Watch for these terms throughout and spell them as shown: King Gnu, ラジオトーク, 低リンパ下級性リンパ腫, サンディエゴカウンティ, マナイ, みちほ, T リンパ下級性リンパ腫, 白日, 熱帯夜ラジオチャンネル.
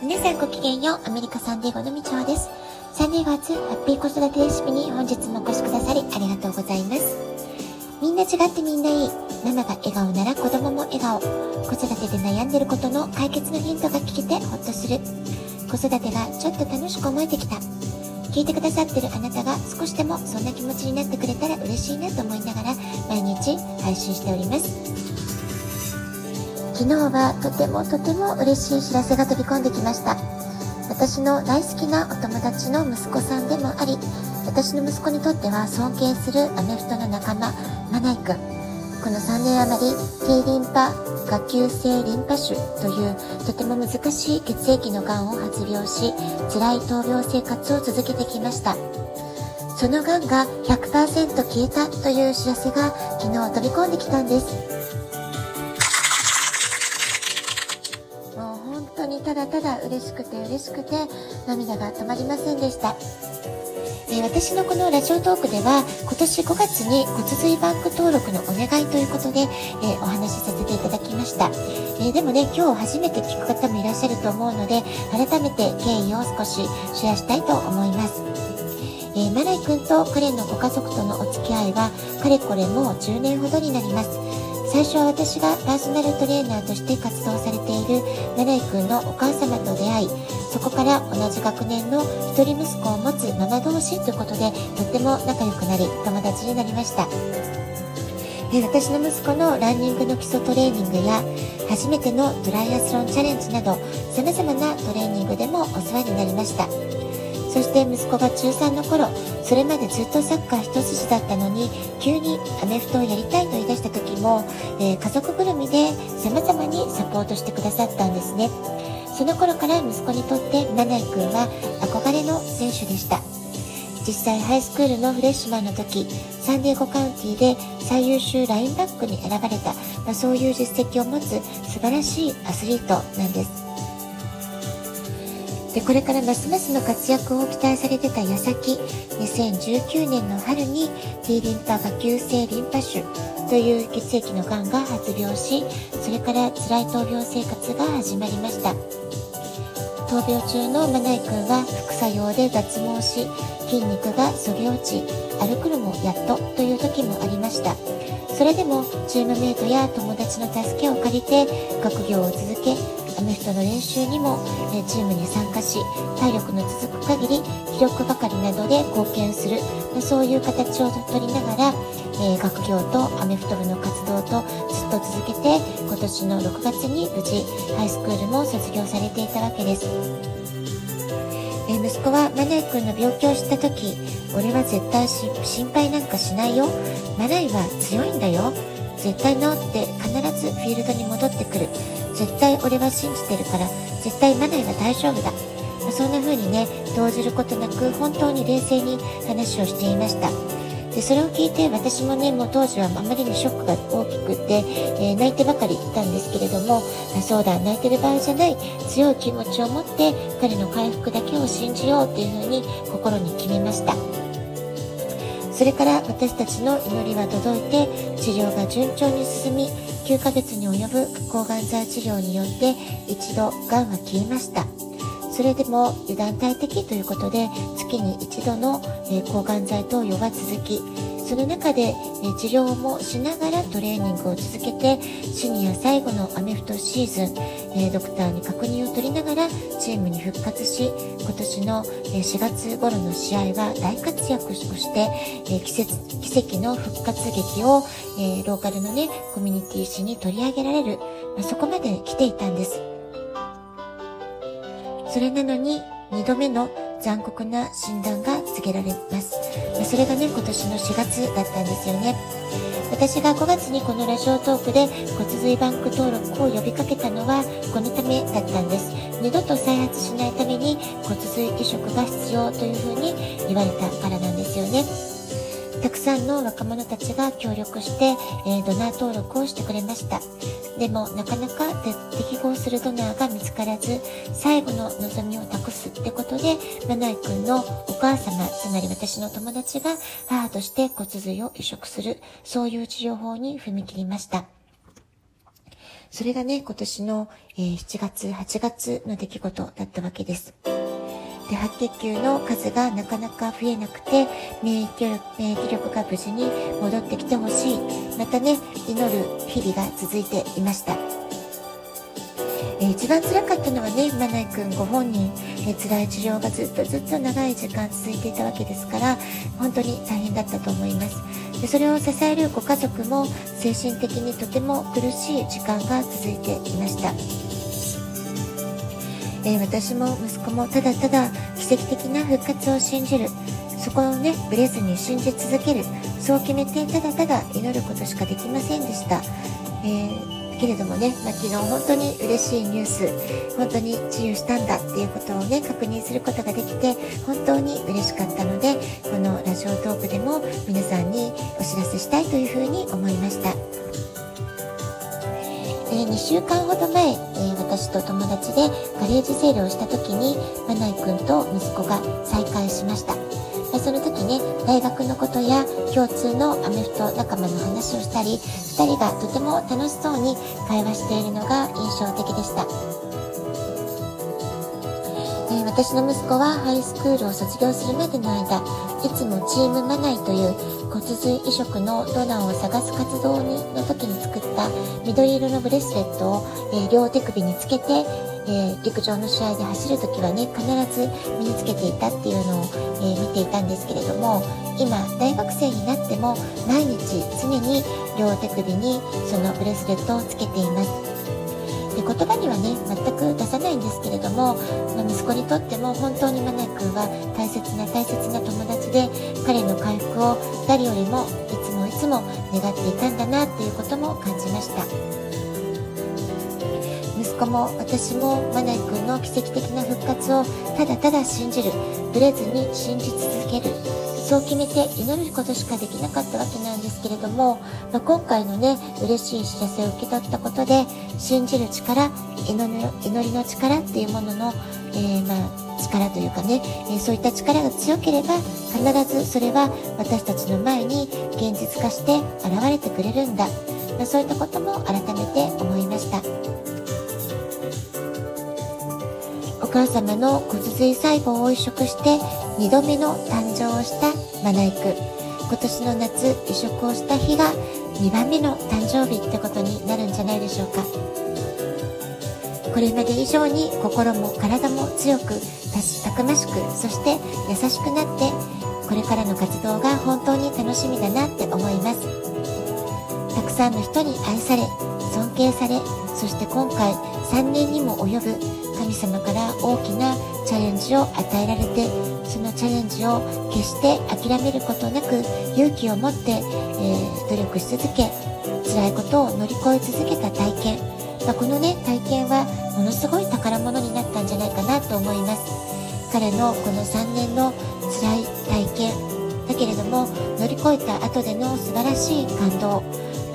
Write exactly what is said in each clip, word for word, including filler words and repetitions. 皆さんごきげんよう、アメリカサンディエゴのみちほです。サンディエゴ初ハッピー子育てレシピに本日もお越しくださりありがとうございます。みんな違ってみんないい。ママが笑顔なら子供も笑顔。子育てで悩んでることの解決のヒントが聞けてほっとする。子育てがちょっと楽しく思えてきた。聞いてくださってるあなたが少しでもそんな気持ちになってくれたら嬉しいなと思いながら毎日配信しております。昨日はとてもとても嬉しい知らせが飛び込んできました。私の大好きなお友達の息子さんでもあり、私の息子にとっては尊敬するアメフトの仲間、マナイ君。このさんねん余り、低リンパ下級性リンパ腫というとても難しい血液のがんを発病し、辛い闘病生活を続けてきました。そのがんが ひゃくパーセント 消えたという知らせが昨日飛び込んできたんです。もう本当にただただ嬉しくて嬉しくて涙が止まりませんでした。えー、私のこのラジオトークでは今年ごがつに骨髄バンク登録のお願いということで、えー、お話しさせていただきました、えー、でもね、今日初めて聞く方もいらっしゃると思うので改めて経緯を少しシェアしたいと思います、えー、マライ君と彼のご家族とのお付き合いはかれこれもうじゅうねんほどになります。最初は私がパーソナルトレーナーとして活動されているマライ君のお母様と出会い、そこから同じ学年の一人息子を持つママ同士ということでとっても仲良くなり友達になりました。で、私の息子のランニングの基礎トレーニングや初めてのトライアスロンチャレンジなど様々なトレーニングでもお世話になりました。そして息子が中さんの頃、それまでずっとサッカー一筋だったのに急にアメフトをやりたいと言い出した時も、えー、家族ぐるみで様々にサポートしてくださったんですね。その頃から息子にとってマナイ君は憧れの選手でした。実際ハイスクールのフレッシュマンの時、サンディエゴカウンティで最優秀ラインバックに選ばれた、まあ、そういう実績を持つ素晴らしいアスリートなんです。で、これからますますの活躍を期待されてた矢先、にせんじゅうきゅうねんの春に T リンパ下級性リンパ腫という血液のがんが発病し、それから辛い闘病生活が始まりました。闘病中のマナイ君は副作用で脱毛し、筋肉がそぎ落ち、歩くのもやっとという時もありました。それでもチームメイトや友達の助けを借りて学業を続け、アメフトの練習にもチームに参加し、体力の続く限り記録係などで貢献する、そういう形をとりながら、えー、学業とアメフト部の活動とずっと続けて、今年のろくがつに無事ハイスクールも卒業されていたわけです。えー、息子はマナイ君の病気を知った時、俺は絶対し心配なんかしないよ、マナイは強いんだよ、絶対治って必ずフィールドに戻ってくる、絶対俺は信じてるから、絶対マナイは大丈夫だ、そんな風にね、動じることなく本当に冷静に話をしていました。で、それを聞いて私もね、もう当時はあまりにショックが大きくて、えー、泣いてばかりいたんですけれども、あ、そうだ、泣いてる場合じゃない、強い気持ちを持って彼の回復だけを信じようという風に心に決めました。それから私たちの祈りは届いて、治療が順調に進み、きゅうかげつに及ぶ抗がん剤治療によって一度がんは消えました。それでも油断大敵ということで、月に一度の、えー、抗がん剤投与は続き、その中で、えー、治療もしながらトレーニングを続けて、シニア最後のアメフトシーズン、えー、ドクターに確認を取りながらチームに復活し、今年の、えー、しがつ頃の試合は大活躍をして、えー、奇跡、奇跡の復活劇を、えー、ローカルのね、コミュニティ誌に取り上げられる、まあ、そこまで来ていたんです。それなのににどめの残酷な診断が告げられます。それがね、今年のしがつだったんですよね。私がごがつにこのラジオトークで骨髄バンク登録を呼びかけたのはこのためだったんです。二度と再発しないために骨髄移植が必要というふうに言われたからなんですよね。たくさんの若者たちが協力して、えー、ドナー登録をしてくれました。でもなかなか適合するドナーが見つからず、最後の望みを託すってことで、マナイ君のお母様、つまり私の友達が母として骨髄を移植する、そういう治療法に踏み切りました。それがね、今年のしちがつ、はちがつの出来事だったわけです。で、白血球の数がなかなか増えなくて、免疫力、免疫力が無事に戻ってきてほしい。またね、祈る日々が続いていました。えー、一番辛かったのはね、まないくんご本人、えー、辛い治療がずっとずっと長い時間続いていたわけですから、本当に大変だったと思います。で、それを支えるご家族も精神的にとても苦しい時間が続いていました。えー、私も息子もただただ奇跡的な復活を信じる、そこをねブレずに信じ続ける、そう決めてただただ祈ることしかできませんでした。えー、けれどもね、まあ、昨日本当に嬉しいニュース、本当に治癒したんだっていうことをね確認することができて本当に嬉しかったので、このラジオトークでも皆さんにお知らせしたいというふうに思いました。えー、にしゅうかんほど前、えー、私と友達でガレージセールをした時にまないくんと息子が再会しました。まあ、その時ね、大学のことや共通のアメフト仲間の話をしたり、ふたりがとても楽しそうに会話しているのが印象的でした。えー、私の息子はハイスクールを卒業するまでの間、いつもチームまないという骨髄移植のドナーを探す活動の時に作った緑色のブレスレットを、えー、両手首につけて、えー、陸上の試合で走る時はね必ず身につけていたっていうのを、えー、見ていたんですけれども、今大学生になっても毎日常に両手首にそのブレスレットをつけています。で、言葉にはね全く出さないんですけれども、まあ、息子にとっても本当にまないくんは大切な大切な友達で、彼の回復を誰よりもいつもいつも願っていたんだなっていうことも感じました。息子も私もまないくんの奇跡的な復活をただただ信じる、ブレずに信じ続ける、そう決めて祈ることしかできなかったわけなんですけれども、まあ、今回のね嬉しい知らせを受け取ったことで、信じる力、祈りの力っていうものの、えー、まあ力というかね、えー、そういった力が強ければ必ずそれは私たちの前に現実化して現れてくれるんだ、まあ、そういったことも改めて思いました。お母様の骨髄細胞を移植してにどめの誕生をしたまないくん、今年の夏移植をした日がにばんめの誕生日ってことになるんじゃないでしょうか。これまで以上に心も体も強く、たくましく、そして優しくなって、これからの活動が本当に楽しみだなって思います。たくさんの人に愛され尊敬され、そして今回さんねんにも及ぶ神様から大きなチャレンジを与えられて、そのチャレンジを決して諦めることなく、勇気を持って、えー、努力し続け、辛いことを乗り越え続けた体験、まあ、このね体験はものすごい宝物になったんじゃないかなと思います。彼のこのさんねんの辛い体験だけれども、乗り越えた後での素晴らしい感動、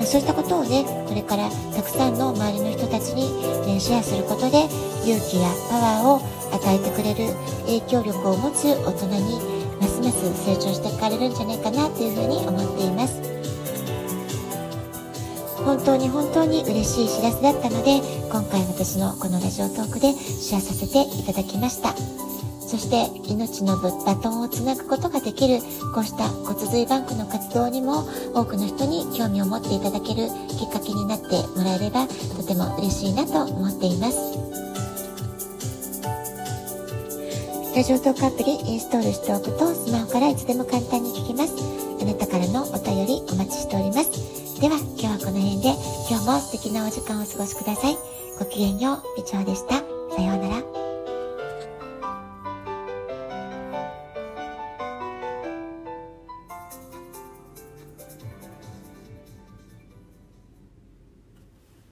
そういったことをね、これからたくさんの周りの人たちに、ね、シェアすることで勇気やパワーを与えてくれる影響力を持つ大人にますます成長していかれるんじゃないかなというふうに思っています。本当に本当に嬉しい知らせだったので、今回私のこのラジオトークでシェアさせていただきました。そして命のバトンをつなぐことができるこうした骨髄バンクの活動にも多くの人に興味を持っていただけるきっかけになってもらえればとても嬉しいなと思っています。ラジオトークアプリインストールしておくとスマホからいつでも簡単に聞きます。あなたからのお便りお待ちしております。では今日はこの辺で、今日も素敵なお時間をお過ごしください。ごきげんよう。みちほでした。さようなら。